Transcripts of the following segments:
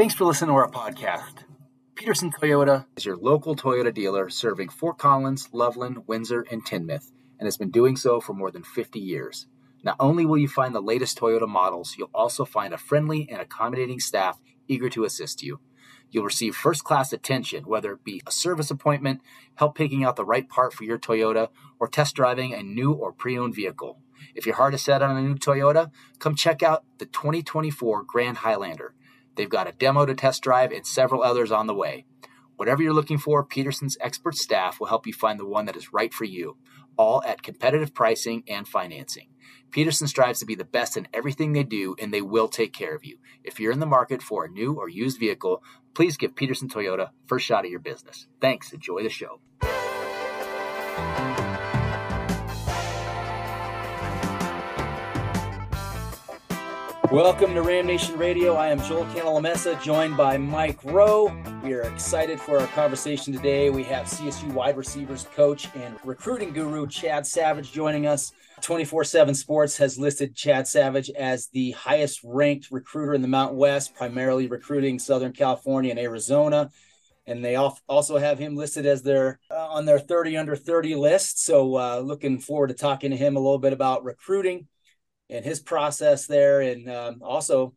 Thanks for listening to our podcast. Peterson Toyota is your local Toyota dealer serving Fort Collins, Loveland, Windsor, and Teignmouth, and has been doing so for more than 50 years. Not only will you find the latest Toyota models, you'll also find a friendly and accommodating staff eager to assist you. You'll receive first-class attention, whether it be a service appointment, help picking out the right part for your Toyota, or test driving a new or pre-owned vehicle. If your heart is set on a new Toyota, come check out the 2024 Grand Highlander. They've got a demo to test drive and several others on the way. Whatever you're looking for, Peterson's expert staff will help you find the one that is right for you, all at competitive pricing and financing. Peterson strives to be the best in everything they do, and they will take care of you. If you're in the market for a new or used vehicle, please give Peterson Toyota first shot at your business. Thanks. Enjoy the show. Welcome to Ram Nation Radio. I am Joel Canelamessa, joined by Mike Rowe. We are excited for our conversation today. We have CSU wide receivers coach and recruiting guru Chad Savage joining us. 24-7 Sports has listed Chad Savage as the highest ranked recruiter in the Mountain West, primarily recruiting Southern California and Arizona. And they also have him listed as on their 30 under 30 list. So looking forward to talking to him a little bit about recruiting and his process there, and also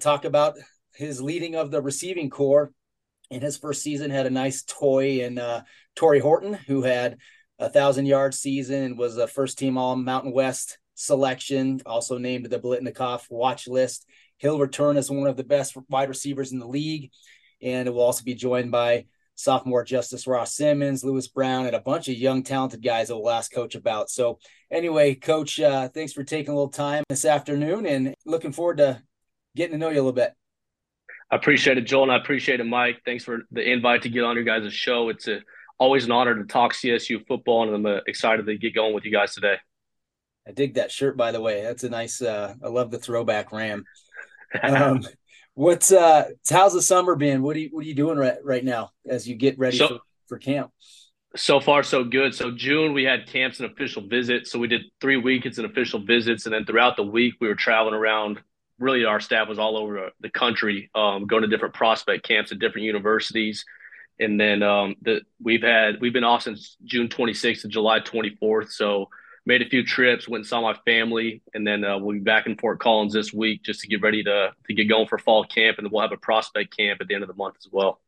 talk about his leading of the receiving corps. In his first season, had a nice toy in Tory Horton, who had 1,000-yard season and was a first-team All-Mountain West selection, also named to the Biletnikoff watch list. He'll return as one of the best wide receivers in the league, and it will also be joined by sophomore Justice Ross Simmons, Lewis Brown, and a bunch of young, talented guys that we'll ask Coach about. So anyway, Coach, thanks for taking a little time this afternoon, and looking forward to getting to know you a little bit. I appreciate it, Joel, and I appreciate it, Mike. Thanks for the invite to get on your guys' show. It's always an honor to talk CSU football, and I'm excited to get going with you guys today. I dig that shirt, by the way. That's a nice I love the throwback Ram. How's the summer been? What are you doing right now as you get ready for camp? So far, so good. So June, we had camps and official visits. So we did 3 weekends and official visits. And then throughout the week, we were traveling around. Really, our staff was all over the country, going to different prospect camps at different universities. And then we've been off since June 26th to July 24th. So made a few trips, went and saw my family, and then we'll be back in Fort Collins this week just to get ready to get going for fall camp, and then we'll have a prospect camp at the end of the month as well.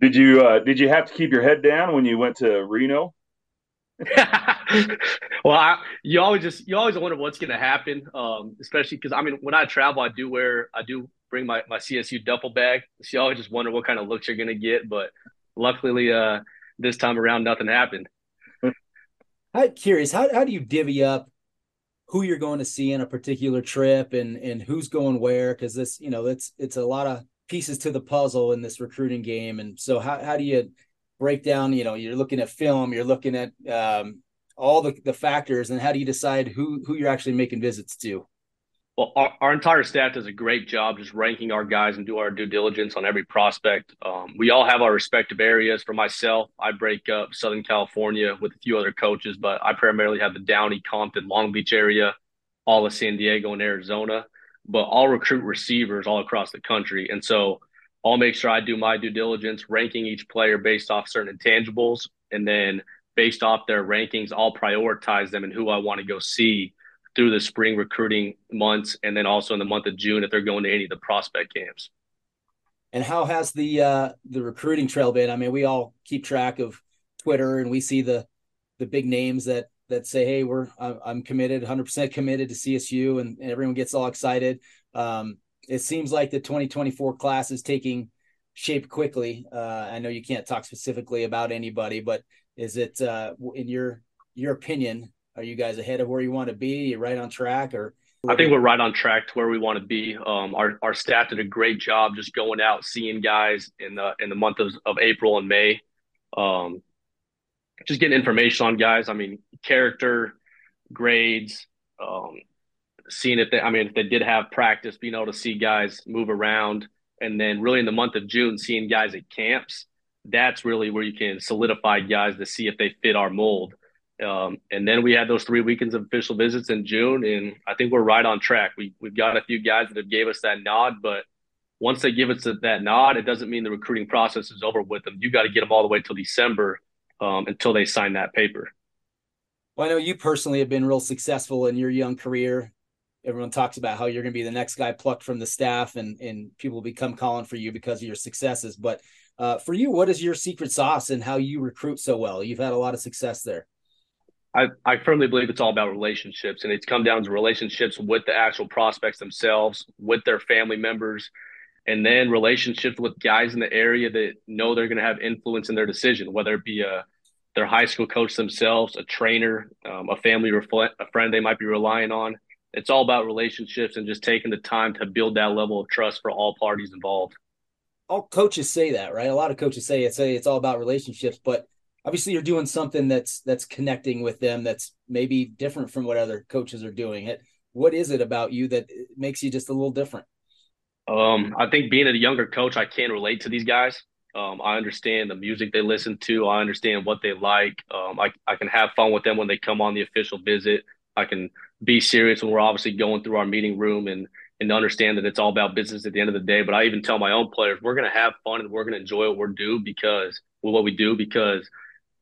Did you have to keep your head down when you went to Reno? Well, you always wonder what's going to happen, especially because, I mean, when I travel, I do bring my CSU duffel bag, so you always just wonder what kind of looks you're going to get. But luckily, this time around, nothing happened. I'm curious, how do you divvy up who you're going to see in a particular trip and who's going where? Because this, you know, it's a lot of pieces to the puzzle in this recruiting game. And so how do you break down, you know, you're looking at film, you're looking at all the factors, and how do you decide who you're actually making visits to? Well, our entire staff does a great job just ranking our guys and do our due diligence on every prospect. We all have our respective areas. For myself, I break up Southern California with a few other coaches, but I primarily have the Downey, Compton, Long Beach area, all of San Diego and Arizona. But I'll recruit receivers all across the country. And so I'll make sure I do my due diligence, ranking each player based off certain intangibles. And then based off their rankings, I'll prioritize them and who I want to go see through the spring recruiting months, and then also in the month of June if they're going to any of the prospect camps. And how has the recruiting trail been? I mean, we all keep track of Twitter, and we see the big names that say, hey, I'm committed, 100% committed to CSU, and everyone gets all excited. It seems like the 2024 class is taking shape quickly. I know you can't talk specifically about anybody, but is it, in your opinion, are you guys ahead of where you want to be? You're right on track, or? I think we're right on track to where we want to be. Our staff did a great job just going out, seeing guys in the month of April and May, just getting information on guys. I mean, character, grades, seeing if they did have practice, being able to see guys move around, and then really in the month of June, seeing guys at camps. That's really where you can solidify guys to see if they fit our mold. And then we had those 3 weekends of official visits in June, and I think we're right on track. We've got a few guys that have gave us that nod, but once they give us that nod, it doesn't mean the recruiting process is over with them. You got to get them all the way till December until they sign that paper. Well, I know you personally have been real successful in your young career. Everyone talks about how you're going to be the next guy plucked from the staff, and people become calling for you because of your successes. But for you, what is your secret sauce and how you recruit so well? You've had a lot of success there. I firmly believe it's all about relationships, and it's come down to relationships with the actual prospects themselves, with their family members, and then relationships with guys in the area that know they're going to have influence in their decision, whether it be their high school coach themselves, a trainer, a family, a friend they might be relying on. It's all about relationships and just taking the time to build that level of trust for all parties involved. All coaches say that, right? A lot of coaches say it's all about relationships, but obviously you're doing something that's connecting with them that's maybe different from what other coaches are doing. What is it about you that makes you just a little different? I think being a younger coach, I can relate to these guys. I understand the music they listen to. I understand what they like. I can have fun with them when they come on the official visit. I can be serious when we're obviously going through our meeting room and understand that it's all about business at the end of the day. But I even tell my own players, we're going to have fun and we're going to enjoy what we do because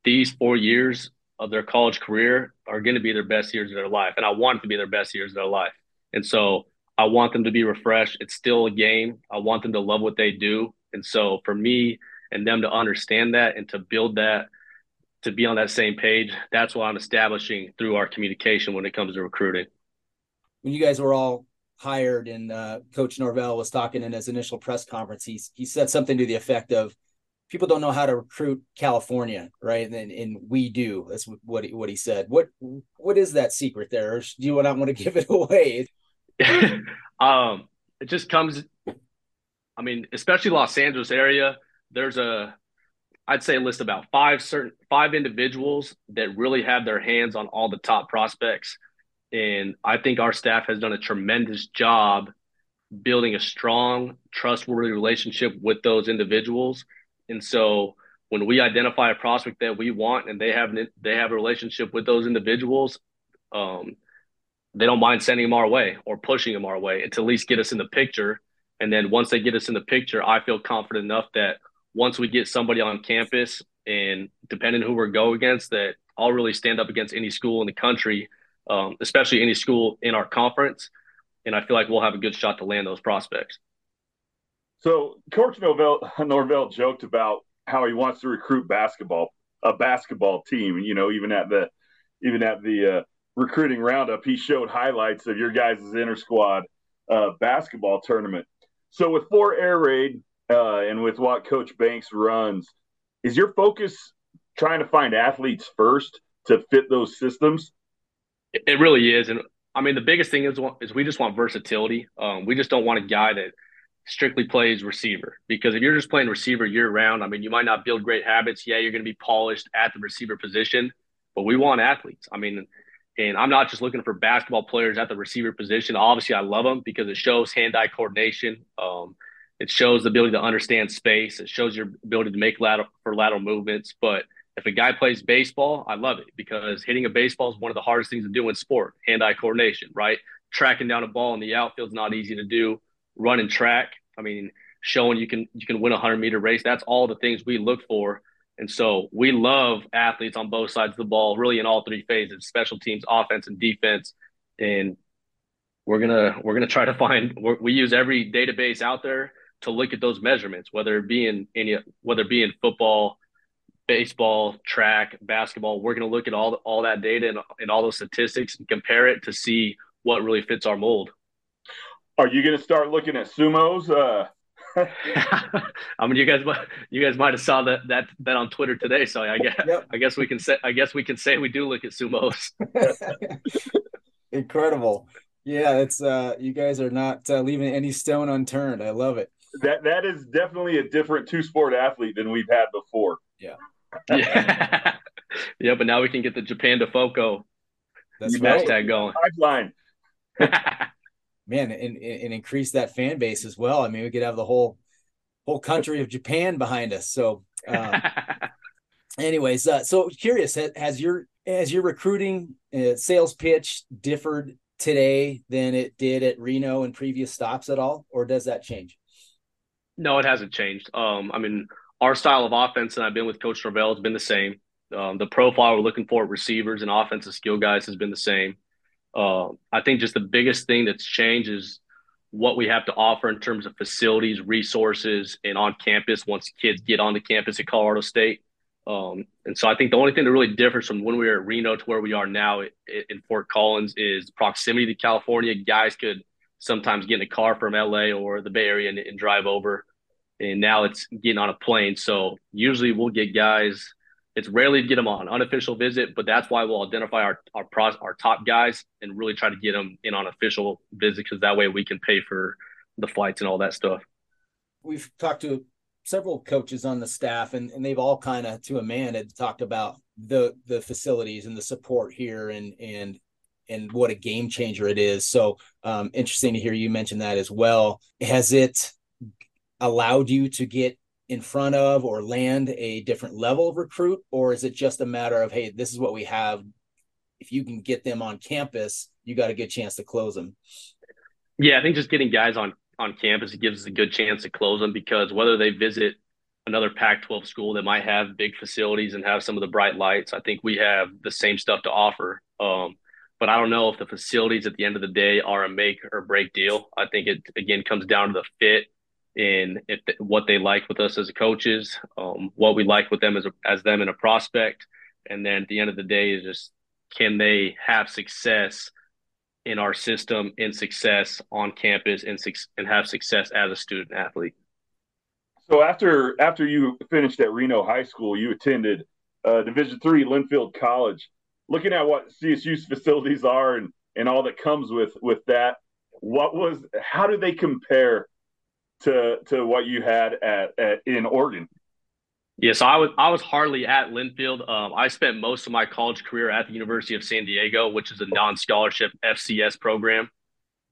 these 4 years of their college career are going to be their best years of their life. And I want it to be their best years of their life. And so I want them to be refreshed. It's still a game. I want them to love what they do. And so for me and them to understand that and to build that, to be on that same page, that's what I'm establishing through our communication when it comes to recruiting. When you guys were all hired and Coach Norvell was talking in his initial press conference, he said something to the effect of, people don't know how to recruit California, right? And we do. That's what he said. What is that secret there? Or do you not want to give it away? It just comes, I mean, especially Los Angeles area, there's I'd say list about five individuals that really have their hands on all the top prospects. And I think our staff has done a tremendous job building a strong, trustworthy relationship with those individuals. And so when we identify a prospect that we want and they have a relationship with those individuals, they don't mind sending them our way or pushing them our way to at least get us in the picture. And then once they get us in the picture, I feel confident enough that once we get somebody on campus, and depending who we're going against, that I'll really stand up against any school in the country, especially any school in our conference. And I feel like we'll have a good shot to land those prospects. So Coach Norvell joked about how he wants to recruit a basketball team. You know, even at the recruiting roundup, he showed highlights of your guys' inter-squad basketball tournament. So with 4 Air Raid and with what Coach Banks runs, is your focus trying to find athletes first to fit those systems? It really is. And, I mean, the biggest thing is we just want versatility. We just don't want a guy that – strictly plays receiver, because if you're just playing receiver year round, I mean, you might not build great habits. Yeah, you're going to be polished at the receiver position, but we want athletes. I mean, and I'm not just looking for basketball players at the receiver position. Obviously, I love them because it shows hand-eye coordination. It shows the ability to understand space. It shows your ability to make lateral movements. But if a guy plays baseball, I love it because hitting a baseball is one of the hardest things to do in sport, hand-eye coordination, right? Tracking down a ball in the outfield is not easy to do. Running track, I mean, showing you can win a 100-meter race. That's all the things we look for. And so we love athletes on both sides of the ball, really in all three phases, special teams, offense, and defense. And we're gonna try to find. We use every database out there to look at those measurements, whether it be in football, baseball, track, basketball. We're gonna look at all that data and all those statistics and compare it to see what really fits our mold. Are you going to start looking at sumos? I mean, you guys might have saw that on Twitter today. So I guess yep. I guess we can say we do look at sumos. Incredible, yeah. It's you guys are not leaving any stone unturned. I love it. That is definitely a different two-sport athlete than we've had before. Yeah. Yeah, but now we can get the Japan DeFoco hashtag going. Pipeline. Man, and increase that fan base as well. I mean, we could have the whole country of Japan behind us. So anyways, so curious, has your recruiting sales pitch differed today than it did at Reno and previous stops at all? Or does that change? No, it hasn't changed. I mean, our style of offense, and I've been with Coach Norvell, has been the same. The profile we're looking for at receivers and offensive skill guys has been the same. I think just the biggest thing that's changed is what we have to offer in terms of facilities, resources, and on campus once kids get onto campus at Colorado State. And so I think the only thing that really differs from when we were at Reno to where we are now in Fort Collins is proximity to California. Guys could sometimes get in a car from LA or the Bay Area and drive over. And now it's getting on a plane. So usually we'll get guys, it's rarely to get them on unofficial visit, but that's why we'll identify our top guys and really try to get them in on official visit, because that way we can pay for the flights and all that stuff. We've talked to several coaches on the staff, and they've all kind of, to a man, had talked about the facilities and the support here and what a game changer it is. So interesting to hear you mention that as well. Has it allowed you to get in front of or land a different level of recruit, or is it just a matter of, hey, this is what we have. If you can get them on campus, you got a good chance to close them? Yeah, I think just getting guys on campus, it gives us a good chance to close them, because whether they visit another Pac-12 school that might have big facilities and have some of the bright lights, I think we have the same stuff to offer. But I don't know if the facilities at the end of the day are a make or break deal. I think it, again, comes down to the fit and if what they like with us as coaches, what we like with them as them in a prospect. And then at the end of the day is just, can they have success in our system, in success on campus, and have success as a student athlete. So after you finished at Reno High School, you attended Division III Linfield College. Looking at what CSU's facilities are and all that comes with that, how do they compare to what you had in Oregon? Yeah, so I was hardly at Linfield. I spent most of my college career at the University of San Diego, which is a non-scholarship FCS program,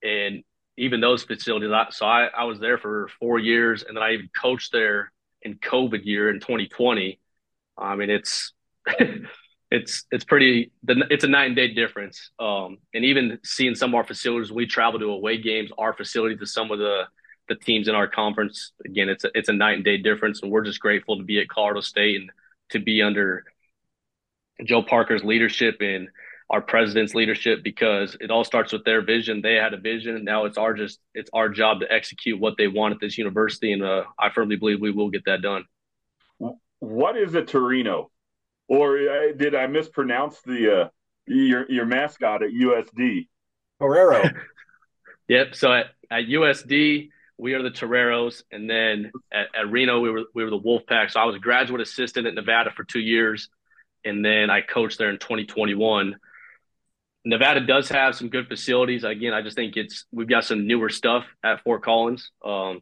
and even those facilities. So I was there for 4 years, and then I even coached there in COVID year in 2020. I mean, it's a night and day difference. And even seeing some of our facilities, we travel to away games, our facility to some of the teams in our conference. Again, it's a night and day difference, and we're just grateful to be at Colorado State and to be under Joe Parker's leadership and our president's leadership, because it all starts with their vision. They had a vision, and now it's our job to execute what they want at this university, and I firmly believe we will get that done. What is a Torino? Or did I mispronounce the your mascot at USD? Torero. Yep. So at USD, we are the Toreros, and then at Reno, we were the Wolfpack. So I was a graduate assistant at Nevada for 2 years, and then I coached there in 2021. Nevada does have some good facilities. Again, I just think we've got some newer stuff at Fort Collins, and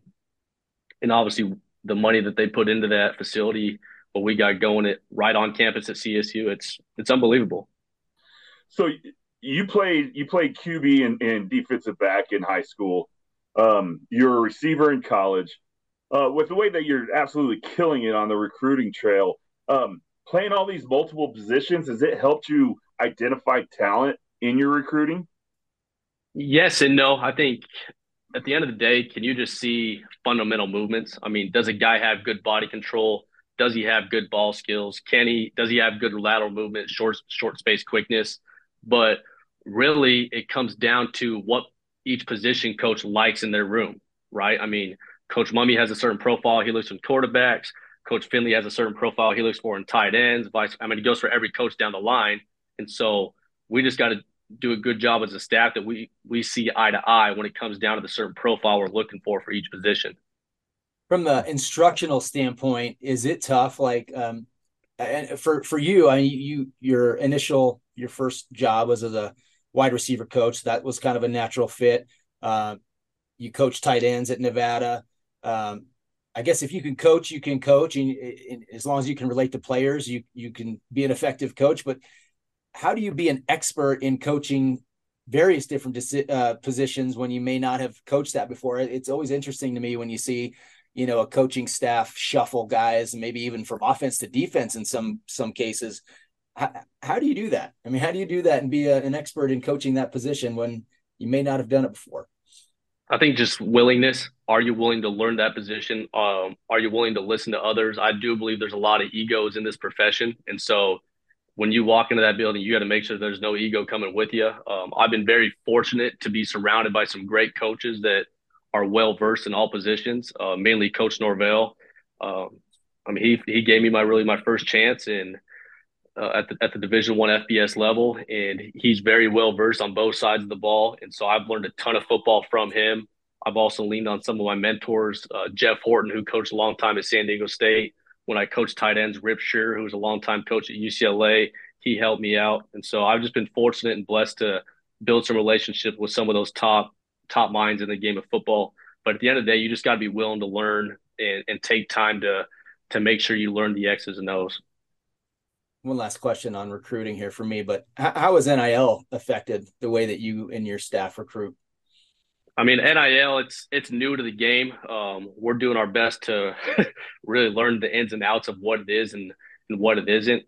obviously the money that they put into that facility, what we got going right on campus at CSU, it's unbelievable. So you played QB and defensive back in high school. You're a receiver in college. With the way that you're absolutely killing it on the recruiting trail, playing all these multiple positions, has it helped you identify talent in your recruiting? Yes and no. I think at the end of the day, can you just see fundamental movements? I mean, does a guy have good body control? Does he have good ball skills? Does he have good lateral movement, short space quickness? But really, it comes down to what each position coach likes in their room, right? I mean, Coach Mummy has a certain profile he looks for in quarterbacks. Coach Finley has a certain profile he looks for in tight ends. I mean, it goes for every coach down the line. And so we just got to do a good job as a staff that we see eye to eye when it comes down to the certain profile we're looking for each position. From the instructional standpoint, is it tough? Like, and for you, I mean, your first job was as a wide receiver coach. That was kind of a natural fit. You coach tight ends at Nevada. I guess if you can coach, and as long as you can relate to players, you can be an effective coach. But how do you be an expert in coaching various different positions when you may not have coached that before? It's always interesting to me when you see, you know, a coaching staff shuffle guys, maybe even from offense to defense in some cases. How do you do that? I mean, how do you do that and be an expert in coaching that position when you may not have done it before? I think just willingness. Are you willing to learn that position? Are you willing to listen to others? I do believe there's a lot of egos in this profession. And so when you walk into that building, you got to make sure there's no ego coming with you. I've been very fortunate to be surrounded by some great coaches that are well-versed in all positions, mainly Coach Norvell. I mean, he gave me my first chance in at the Division I FBS level, and he's very well-versed on both sides of the ball. And so I've learned a ton of football from him. I've also leaned on some of my mentors, Jeff Horton, who coached a long time at San Diego State. When I coached tight ends, Rip Shearer, who was a longtime coach at UCLA, he helped me out. And so I've just been fortunate and blessed to build some relationship with some of those top minds in the game of football. But at the end of the day, you just got to be willing to learn and take time to make sure you learn the X's and O's. One last question on recruiting here for me, but how has NIL affected the way that you and your staff recruit? I mean, NIL, it's new to the game. We're doing our best to really learn the ins and outs of what it is and what it isn't.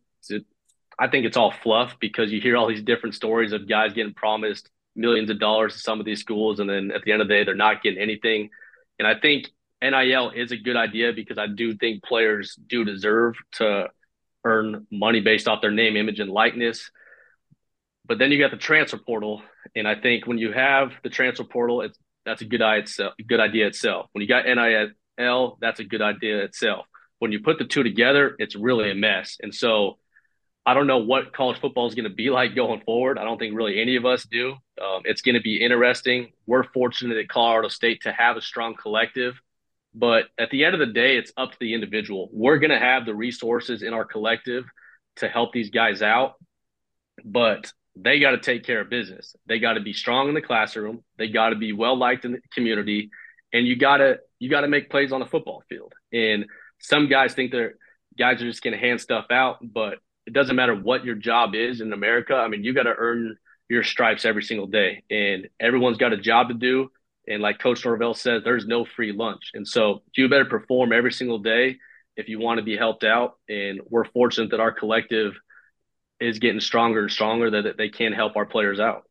I think it's all fluff because you hear all these different stories of guys getting promised millions of dollars to some of these schools, and then at the end of the day, they're not getting anything. And I think NIL is a good idea because I do think players do deserve to earn money based off their name, image, and likeness. But then you got the transfer portal, and I think when you have the transfer portal, that's a good idea itself. When you got NIL, that's a good idea itself. When you put the two together, it's really a mess. And so I don't know what college football is going to be like going forward. I don't think really any of us do. It's going to be interesting. We're fortunate at Colorado State to have a strong collective. But at the end of the day, it's up to the individual. We're going to have the resources in our collective to help these guys out. But they got to take care of business. They got to be strong in the classroom. They got to be well-liked in the community. And you got to make plays on the football field. And some guys think they're guys are just going to hand stuff out, but it doesn't matter what your job is in America. I mean, you got to earn your stripes every single day. And everyone's got a job to do. And like Coach Norvell says, there's no free lunch. And so you better perform every single day if you want to be helped out. And we're fortunate that our collective is getting stronger and stronger, that they can help our players out.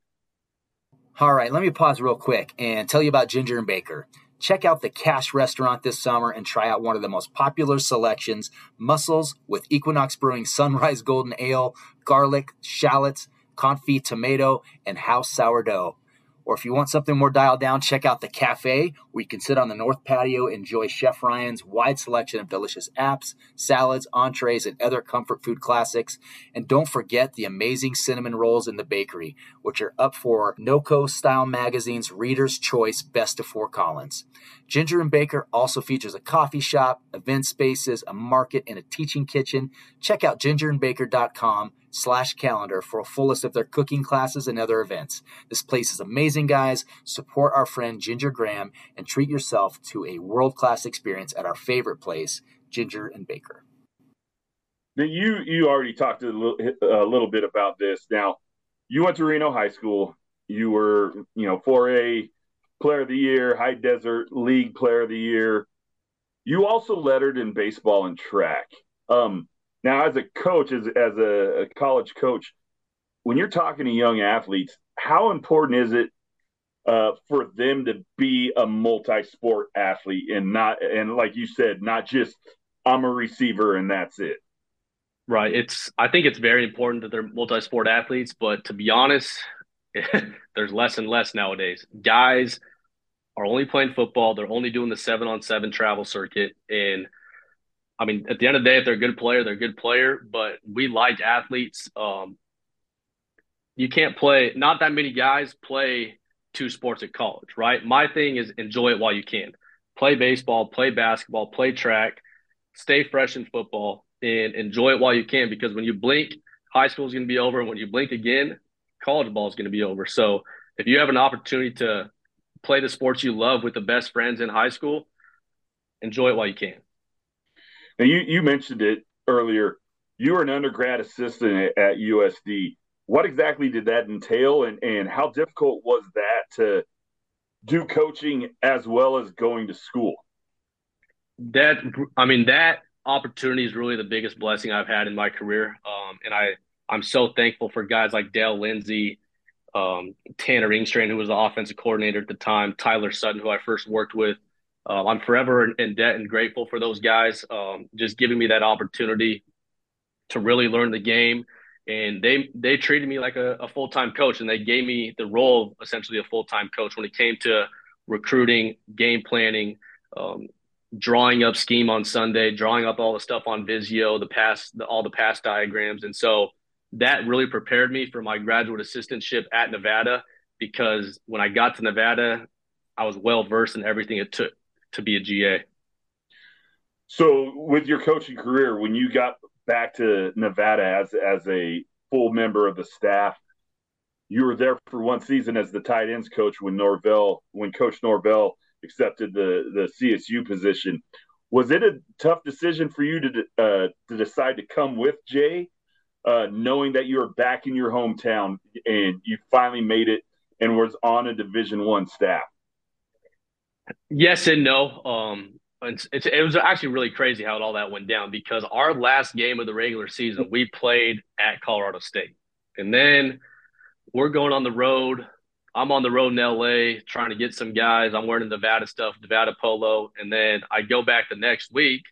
All right, let me pause real quick and tell you about Ginger and Baker. Check out the Cash Restaurant this summer and try out one of the most popular selections, mussels with Equinox Brewing Sunrise Golden Ale, garlic, shallots, confit tomato, and house sourdough. Or if you want something more dialed down, check out the cafe, where you can sit on the north patio, enjoy Chef Ryan's wide selection of delicious apps, salads, entrees, and other comfort food classics. And don't forget the amazing cinnamon rolls in the bakery, which are up for NoCo Style Magazine's Reader's Choice Best of Fort Collins. Ginger and Baker also features a coffee shop, event spaces, a market, and a teaching kitchen. Check out gingerandbaker.com/calendar for a full list of their cooking classes and other events. This place is amazing, guys. Support our friend Ginger Graham and treat yourself to a world-class experience at our favorite place, Ginger and Baker. Now, you already talked a little bit about this. Now, you went to Reno High School. You were, 4A Player of the Year, High Desert League Player of the Year. You also lettered in baseball and track. Now, as a coach, as a college coach, when you're talking to young athletes, how important is it for them to be a multi-sport athlete and like you said, not just I'm a receiver and that's it? Right. I think it's very important that they're multi-sport athletes, but to be honest, there's less and less nowadays. Guys are only playing football. They're only doing the 7-on-7 travel circuit, and I mean, at the end of the day, if they're a good player, they're a good player, but we like athletes. You can't play – not that many guys play two sports at college, right? My thing is enjoy it while you can. Play baseball, play basketball, play track, stay fresh in football, and enjoy it while you can, because when you blink, high school is going to be over, and when you blink again, college ball is going to be over. So if you have an opportunity to play the sports you love with the best friends in high school, enjoy it while you can. Now, you mentioned it earlier. You were an undergrad assistant at USD. What exactly did that entail, and how difficult was that to do coaching as well as going to school? That opportunity is really the biggest blessing I've had in my career, and I'm so thankful for guys like Dale Lindsey, Tanner Ingstrand, who was the offensive coordinator at the time, Tyler Sutton, who I first worked with, I'm forever in debt and grateful for those guys, just giving me that opportunity to really learn the game. And they treated me like a full-time coach, and they gave me the role of essentially a full-time coach when it came to recruiting, game planning, drawing up scheme on Sunday, drawing up all the stuff on Visio, all the pass diagrams. And so that really prepared me for my graduate assistantship at Nevada, because when I got to Nevada, I was well-versed in everything it took to be a GA. So with your coaching career, when you got back to Nevada as a full member of the staff, you were there for one season as the tight ends coach when Coach Norvell accepted the CSU position. Was it a tough decision for you to decide to come with Jay, knowing that you were back in your hometown and you finally made it and was on a Division I staff? Yes and no. It was actually really crazy how all that went down, because our last game of the regular season, we played at Colorado State. And then we're going on the road. I'm on the road in LA trying to get some guys. I'm wearing Nevada stuff, Nevada polo. And then I go back the next week,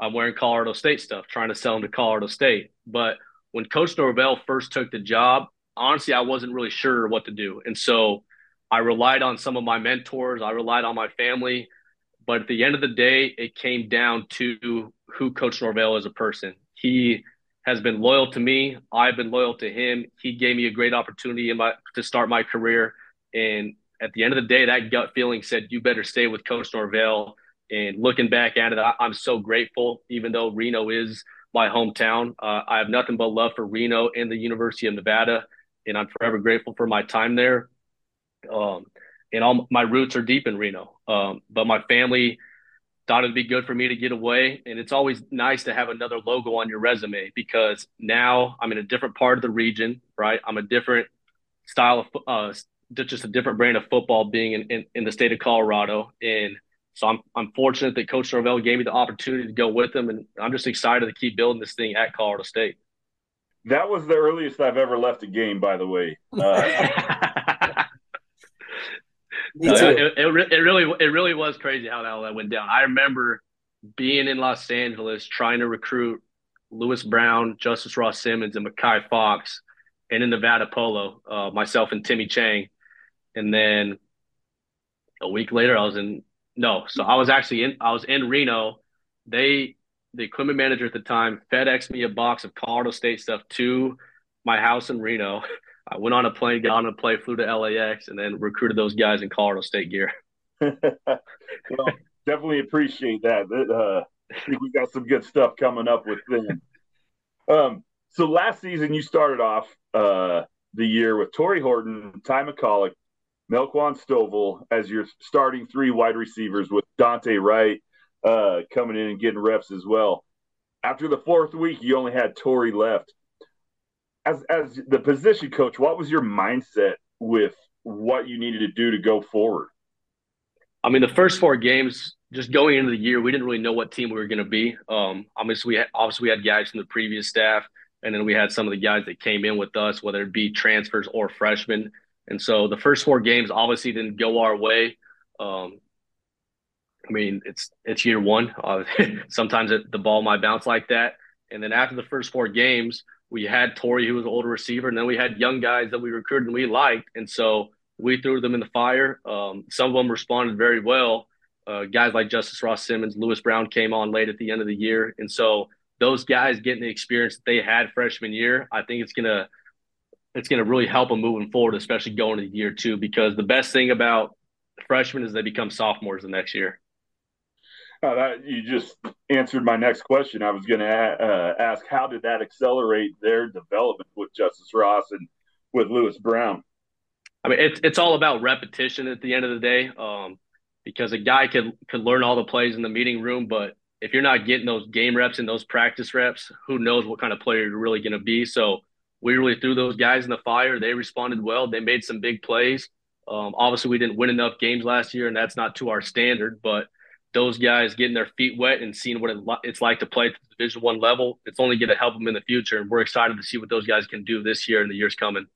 I'm wearing Colorado State stuff, trying to sell them to Colorado State. But when Coach Norvell first took the job, honestly, I wasn't really sure what to do. And so I relied on some of my mentors. I relied on my family. But at the end of the day, it came down to who Coach Norvell is a person. He has been loyal to me. I've been loyal to him. He gave me a great opportunity to start my career. And at the end of the day, that gut feeling said, you better stay with Coach Norvell. And looking back at it, I'm so grateful, even though Reno is my hometown. I have nothing but love for Reno and the University of Nevada, and I'm forever grateful for my time there. And all my roots are deep in Reno. But my family thought it'd be good for me to get away. And it's always nice to have another logo on your resume, because now I'm in a different part of the region, right? I'm a different style of just a different brand of football being in the state of Colorado. And so I'm fortunate that Coach Norvell gave me the opportunity to go with him. And I'm just excited to keep building this thing at Colorado State. That was the earliest I've ever left a game, by the way. It really was crazy how all that went down. I remember being in Los Angeles trying to recruit Lewis Brown, Justice Ross Simmons, and Mekhi Fox, and in Nevada polo, myself and Timmy Chang. And then a week later, I was in Reno. The equipment manager at the time FedExed me a box of Colorado State stuff to my house in Reno. I went on a plane, got on a plane, flew to LAX, and then recruited those guys in Colorado State gear. Well, definitely appreciate that. I think we got some good stuff coming up with them. So last season, you started off the year with Tory Horton, Ty McCulloch, Melquan Stovall as your starting three wide receivers, with Dante Wright coming in and getting reps as well. After the fourth week, you only had Tory left. As the position coach, what was your mindset with what you needed to do to go forward? I mean, the first four games, just going into the year, we didn't really know what team we were going to be. Obviously, we had guys from the previous staff, and then we had some of the guys that came in with us, whether it be transfers or freshmen. And so the first four games obviously didn't go our way. I mean, it's year one. Sometimes the ball might bounce like that. And then after the first four games, we had Tory, who was an older receiver, and then we had young guys that we recruited and we liked. And so we threw them in the fire. Some of them responded very well. Guys like Justice Ross Simmons, Lewis Brown came on late at the end of the year. And so those guys getting the experience that they had freshman year, I think it's gonna really help them moving forward, especially going into year two, because the best thing about freshmen is they become sophomores the next year. You just answered my next question. I was going to ask, how did that accelerate their development with Justice Ross and with Lewis Brown? I mean, it's all about repetition at the end of the day, because a guy could learn all the plays in the meeting room, but if you're not getting those game reps and those practice reps, who knows what kind of player you're really going to be. So we really threw those guys in the fire. They responded well. They made some big plays. Obviously, we didn't win enough games last year, and that's not to our standard, but those guys getting their feet wet and seeing what it's like to play at the Division I level, it's only going to help them in the future. And we're excited to see what those guys can do this year and the years coming.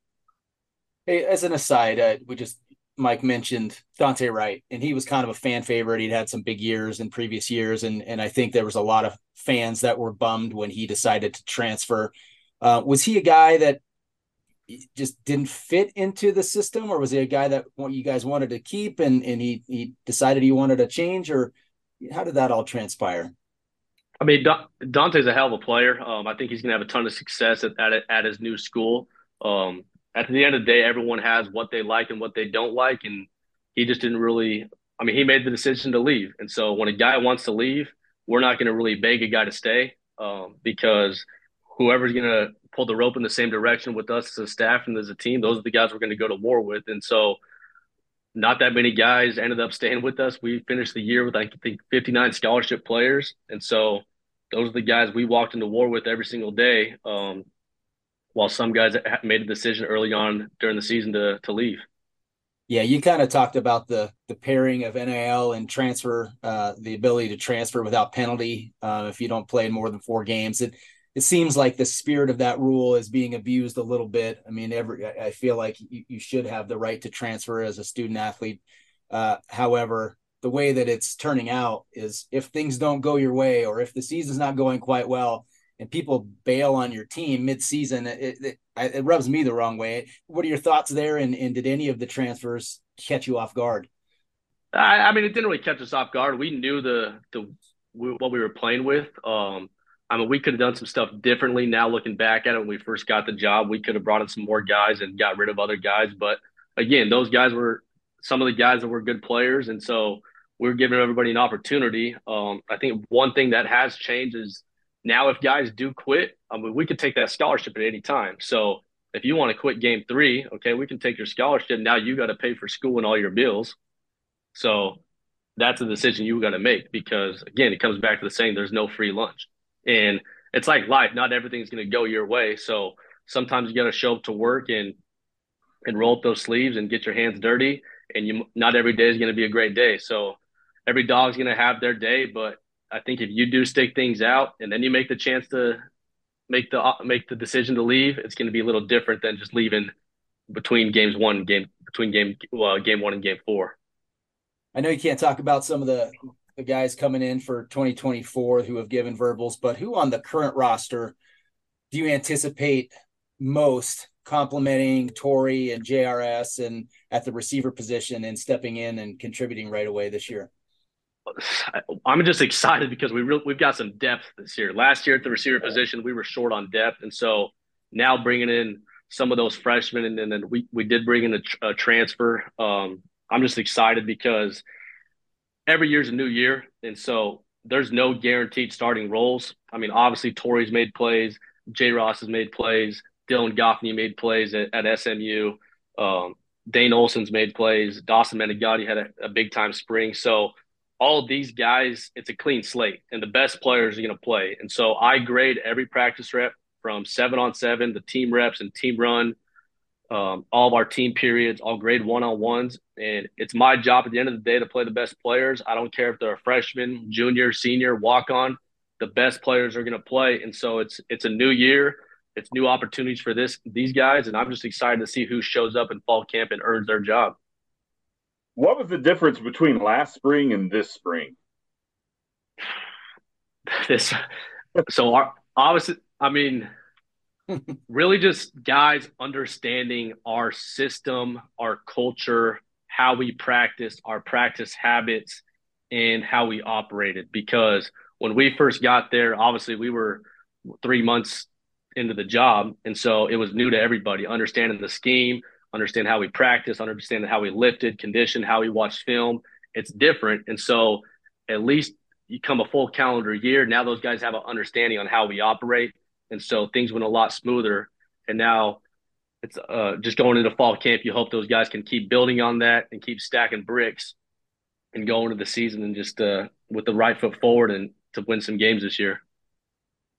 Hey, as an aside, we just Mike mentioned Dante Wright, and he was kind of a fan favorite. He'd had some big years in previous years. And I think there was a lot of fans that were bummed when he decided to transfer. Was he a guy that just didn't fit into the system, or was he a guy that you guys wanted to keep and he decided he wanted to change, or how did that all transpire? I mean, Dante's a hell of a player. I think he's going to have a ton of success at his new school. At the end of the day, everyone has what they like and what they don't like. And he just didn't really, I mean, he made the decision to leave. And so when a guy wants to leave, we're not going to really beg a guy to stay, because whoever's going to pull the rope in the same direction with us as a staff and as a team, those are the guys we're going to go to war with. And so not that many guys ended up staying with us. We finished the year with, I think, 59 scholarship players. And so those are the guys we walked into war with every single day. While some guys made a decision early on during the season to leave. Yeah, you kind of talked about the pairing of NIL and transfer, the ability to transfer without penalty if you don't play in more than 4 games. It seems like the spirit of that rule is being abused a little bit. I mean, I feel like you should have the right to transfer as a student athlete. However, the way that it's turning out is if things don't go your way or if the season's not going quite well, and people bail on your team mid-season, it rubs me the wrong way. What are your thoughts there? And did any of the transfers catch you off guard? I mean, it didn't really catch us off guard. We knew what we were playing with. I mean, we could have done some stuff differently. Now looking back at it, when we first got the job, we could have brought in some more guys and got rid of other guys. But again, those guys were some of the guys that were good players, and so we were giving everybody an opportunity. I think one thing that has changed is now, if guys do quit, I mean, we could take that scholarship at any time. So if you want to quit game 3, okay, we can take your scholarship. Now you got to pay for school and all your bills. So that's a decision you got to make because, again, it comes back to the saying, there's no free lunch. And it's like life. Not everything's going to go your way. So sometimes you got to show up to work and roll up those sleeves and get your hands dirty. And not every day is going to be a great day. So every dog's going to have their day, but I think if you do stick things out and then you make the chance to make the decision to leave, it's going to be a little different than just leaving between game one and game 4. I know you can't talk about some of the guys coming in for 2024 who have given verbals, but who on the current roster do you anticipate most complimenting Tory and JRS and at the receiver position and stepping in and contributing right away this year? I'm just excited because we've got some depth this year. Last year at the receiver position, we were short on depth. And so now bringing in some of those freshmen, and then we did bring in a transfer. I'm just excited because every year's a new year. And so there's no guaranteed starting roles. I mean, obviously Torrey's made plays. Jay Ross has made plays. Dylan Goffney made plays at SMU. Dane Olson's made plays. Dawson Menegatti had a big time spring. So all these guys, it's a clean slate, and the best players are going to play. And so I grade every practice rep from 7-on-7, the team reps and team run, all of our team periods, all grade 1-on-1s. And it's my job at the end of the day to play the best players. I don't care if they're a freshman, junior, senior, walk-on. The best players are going to play. And so it's a new year. It's new opportunities for these guys, and I'm just excited to see who shows up in fall camp and earns their job. What was the difference between last spring and this spring? Obviously, I mean, really just guys understanding our system, our culture, how we practice, our practice habits, and how we operated. Because when we first got there, obviously we were 3 months into the job, and so it was new to everybody, understanding the scheme, understand how we practice, understand how we lifted, conditioned, how we watched film. It's different. And so at least you come a full calendar year. Now those guys have an understanding on how we operate. And so things went a lot smoother. And now it's just going into fall camp. You hope those guys can keep building on that and keep stacking bricks and go into the season and just with the right foot forward and to win some games this year.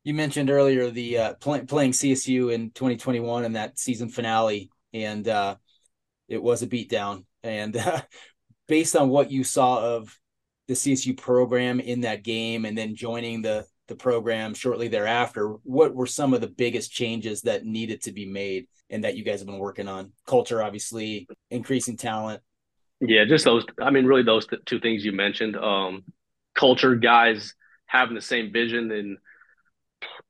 You mentioned earlier the playing CSU in 2021 and that season finale. And it was a beatdown. And based on what you saw of the CSU program in that game and then joining the program shortly thereafter, what were some of the biggest changes that needed to be made and that you guys have been working on? Culture, obviously, increasing talent, Yeah, just those. I mean, really those two things you mentioned. Culture, guys having the same vision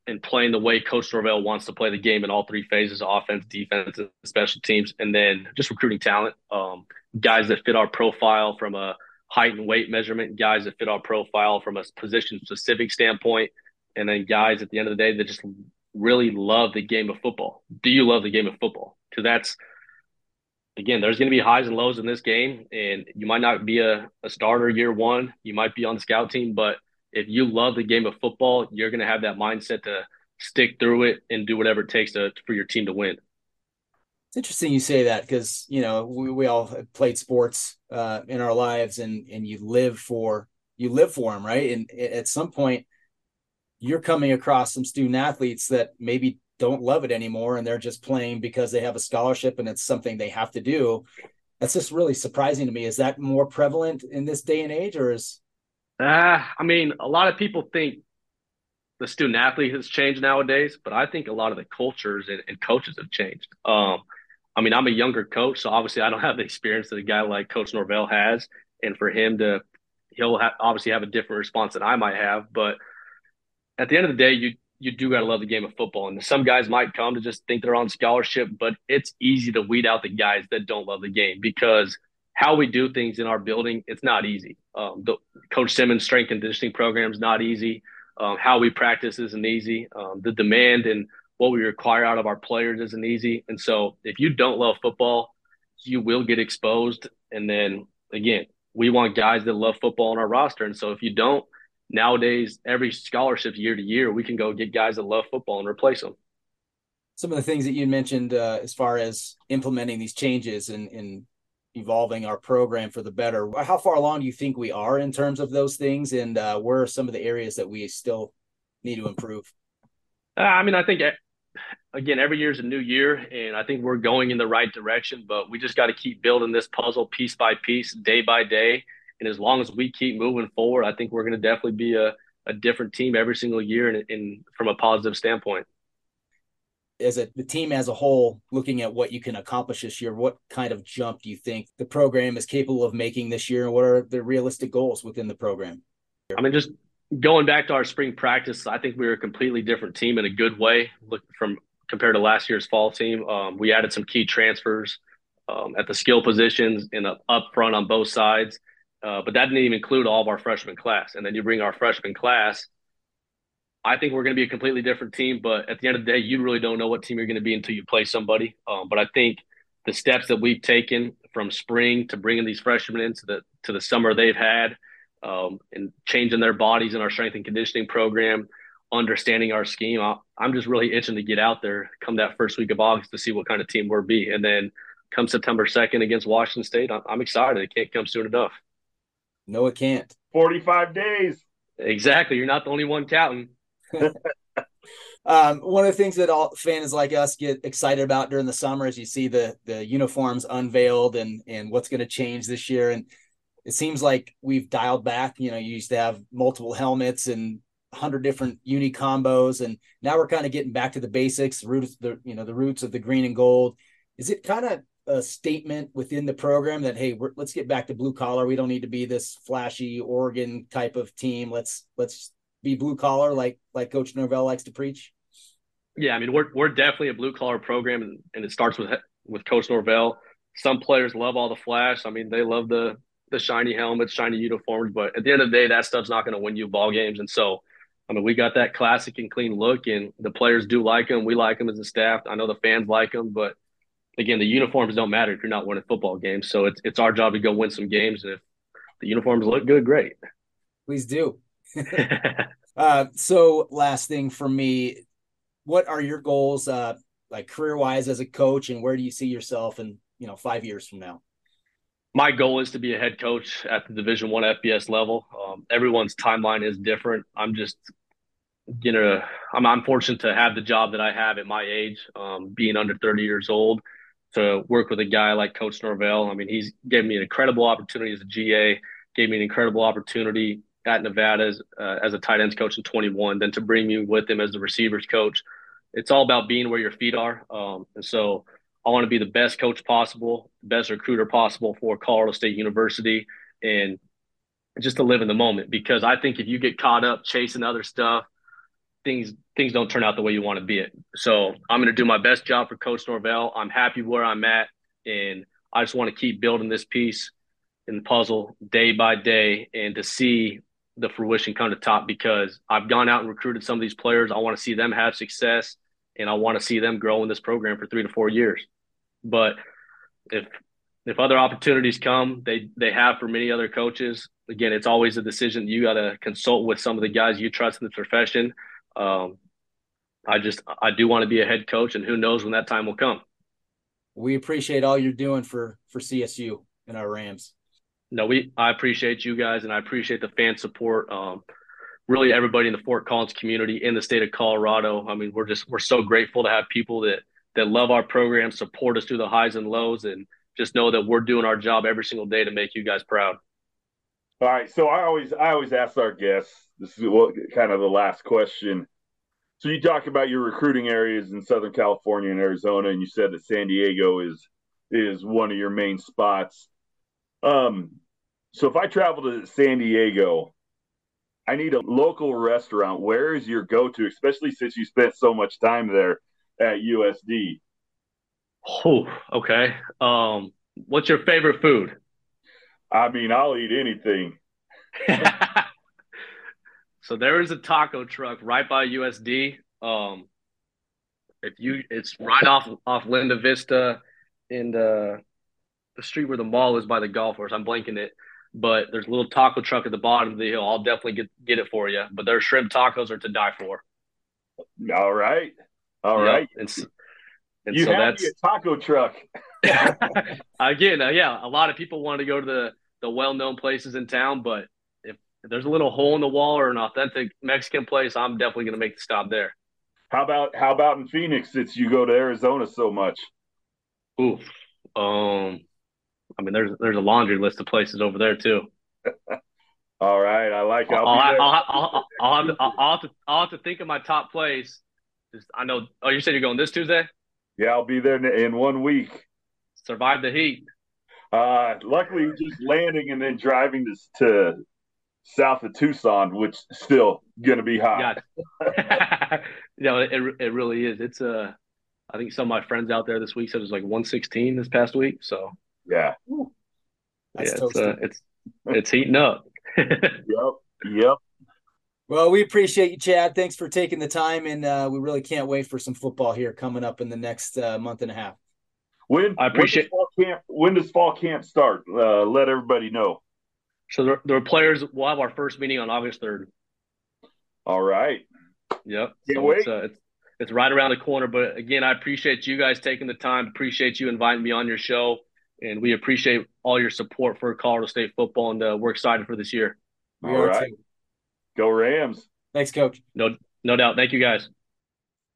and playing the way Coach Norvell wants to play the game in all three phases: offense, defense, and special teams. And then just recruiting talent, guys that fit our profile from a height and weight measurement, guys that fit our profile from a position-specific standpoint, and then guys at the end of the day that just really love the game of football. Do you love the game of football? Because that's – again, there's going to be highs and lows in this game, and you might not be a starter year one. You might be on the scout team, but if you love the game of football, you're going to have that mindset to stick through it and do whatever it takes for your team to win. It's interesting you say that because, you know, we all have played sports in our lives, and you live for them, right? And at some point, you're coming across some student athletes that maybe don't love it anymore, and they're just playing because they have a scholarship and it's something they have to do. That's just really surprising to me. Is that more prevalent in this day and age, or is? I mean, a lot of people think the student athlete has changed nowadays, but I think a lot of the cultures and coaches have changed. I mean, I'm a younger coach, so obviously I don't have the experience that a guy like Coach Norvell has, and for him to, obviously have a different response than I might have. But at the end of the day, you do got to love the game of football. And some guys might come to just think they're on scholarship, but it's easy to weed out the guys that don't love the game, because how we do things in our building, it's not easy. The Coach Simmons' strength and conditioning program is not easy. How we practice isn't easy. The demand and what we require out of our players isn't easy. And so if you don't love football, you will get exposed. And then again, we want guys that love football on our roster. And so if you don't, nowadays, every scholarship year to year, we can go get guys that love football and replace them. Some of the things that you mentioned as far as implementing these changes and evolving our program for the better, how far along do you think we are in terms of those things? And where are some of the areas that we still need to improve? I mean, I think, again, every year is a new year, and I think we're going in the right direction, but we just got to keep building this puzzle piece by piece, day by day. And as long as we keep moving forward, I think we're going to definitely be a different team every single year and from a positive standpoint. As the team as a whole, looking at what you can accomplish this year, what kind of jump do you think the program is capable of making this year? And what are the realistic goals within the program? I mean, just going back to our spring practice, I think we were a completely different team in a good way compared to last year's fall team. We added some key transfers at the skill positions and up front on both sides. But that didn't even include all of our freshman class. And then you bring our freshman class, I think we're going to be a completely different team. But at the end of the day, you really don't know what team you're going to be until you play somebody. But I think the steps that we've taken from spring to bringing these freshmen into the summer they've had and changing their bodies in our strength and conditioning program, understanding our scheme, I'm just really itching to get out there come that first week of August to see what kind of team we'll be. And then come September 2nd against Washington State, I'm excited. It can't come soon enough. No, it can't. 45 days. Exactly. You're not the only one counting. One of the things that all fans like us get excited about during the summer is you see the uniforms unveiled and what's going to change this year. And it seems like we've dialed back. You know, you used to have multiple helmets and 100 different uni combos. And now we're kind of getting back to the basics, the roots of the green and gold. Is it kind of a statement within the program that, hey, let's get back to blue collar. We don't need to be this flashy Oregon type of team. Let's be blue collar, like Coach Norvell likes to preach. Yeah. I mean, we're definitely a blue collar program, and it starts with Coach Norvell. Some players love all the flash. I mean, they love the shiny helmets, shiny uniforms, but at the end of the day, that stuff's not going to win you ball games. And so, I mean, we got that classic and clean look, and the players do like them. We like them as a staff. I know the fans like them, but again, the uniforms don't matter if you're not winning football games. So it's our job to go win some games. And if the uniforms look good, great. Please do. So last thing for me, what are your goals like career-wise as a coach, and where do you see yourself in, 5 years from now? My goal is to be a head coach at the Division I FBS level. Everyone's timeline is different. I'm fortunate to have the job that I have at my age, being under 30 years old. To work with a guy like Coach Norvell, I mean, he's gave me an incredible opportunity as a GA, gave me an incredible opportunity at Nevada as a tight ends coach in 21, then to bring me with him as the receivers coach. It's all about being where your feet are. And so I want to be the best coach possible, the best recruiter possible for Colorado State University, and just to live in the moment. Because I think if you get caught up chasing other stuff, things don't turn out the way you want to be it. So I'm going to do my best job for Coach Norvell. I'm happy where I'm at, and I just want to keep building this piece in the puzzle day by day and to see the fruition come to top, because I've gone out and recruited some of these players. I want to see them have success, and I want to see them grow in this program for 3 to 4 years. But if other opportunities come, they have for many other coaches. Again, it's always a decision. You got to consult with some of the guys you trust in the profession. I do want to be a head coach, and who knows when that time will come. We appreciate all you're doing for CSU and our Rams. No, I appreciate you guys, and I appreciate the fan support. Really everybody in the Fort Collins community in the state of Colorado. I mean, we're so grateful to have people that love our program, support us through the highs and lows, and just know that we're doing our job every single day to make you guys proud. All right. So I always ask our guests, this is kind of the last question. So you talk about your recruiting areas in Southern California and Arizona, and you said that San Diego is one of your main spots. So if I travel to San Diego, I need a local restaurant. Where is your go-to, especially since you spent so much time there at USD? Oh, okay. What's your favorite food? I mean, I'll eat anything. So there is a taco truck right by USD. It's right off Linda Vista in the street where the mall is by the golf course. I'm blanking it, but there's a little taco truck at the bottom of the hill. I'll definitely get it for you. But their shrimp tacos are to die for. All right. And you so have that's a taco truck. Again, yeah, a lot of people want to go to the well-known places in town, but if there's a little hole in the wall or an authentic Mexican place, I'm definitely going to make the stop there. How about in Phoenix, since you go to Arizona so much? Oof. I mean, there's a laundry list of places over there too. All right, I like it. I'll have to think of my top place. I know. Oh, you said you're going this Tuesday? Yeah, I'll be there in 1 week. Survive the heat. Luckily, just landing and then driving to south of Tucson, which is still going to be hot. Yeah, no, it really is. It's I think some of my friends out there this week said it was like 116 this past week. So yeah, it's heating up. Yep. Well, we appreciate you, Chad. Thanks for taking the time, and we really can't wait for some football here coming up in the next month and a half. When does fall camp start? Let everybody know. So the players will have our first meeting on August 3rd. All right. Yep. So it's right around the corner. But again, I appreciate you guys taking the time. Appreciate you inviting me on your show, and we appreciate all your support for Colorado State football, and we're excited for this year. All right. Go Rams. Thanks, Coach. No doubt. Thank you, guys.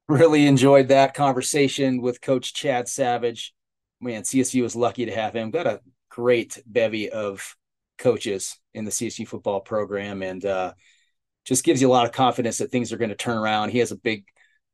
Really enjoyed that conversation with Coach Chad Savage. Man, CSU is lucky to have him. Got a great bevy of coaches in the CSU football program, and just gives you a lot of confidence that things are going to turn around. He has a big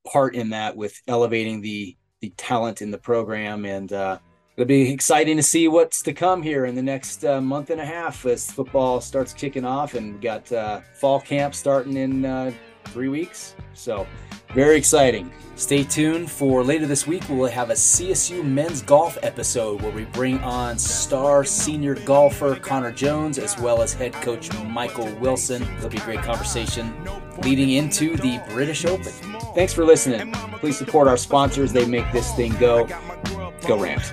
part in that with elevating the talent in the program, and it'll be exciting to see what's to come here in the next month and a half as football starts kicking off, and we've got fall camp starting in 3 weeks. So very exciting. Stay tuned for later this week. We'll have a CSU men's golf episode where we bring on star senior golfer Connor Jones as well as head coach Michael Wilson. It'll be a great conversation leading into the British Open. Thanks for listening. Please support our sponsors. They make this thing go. Go Rams.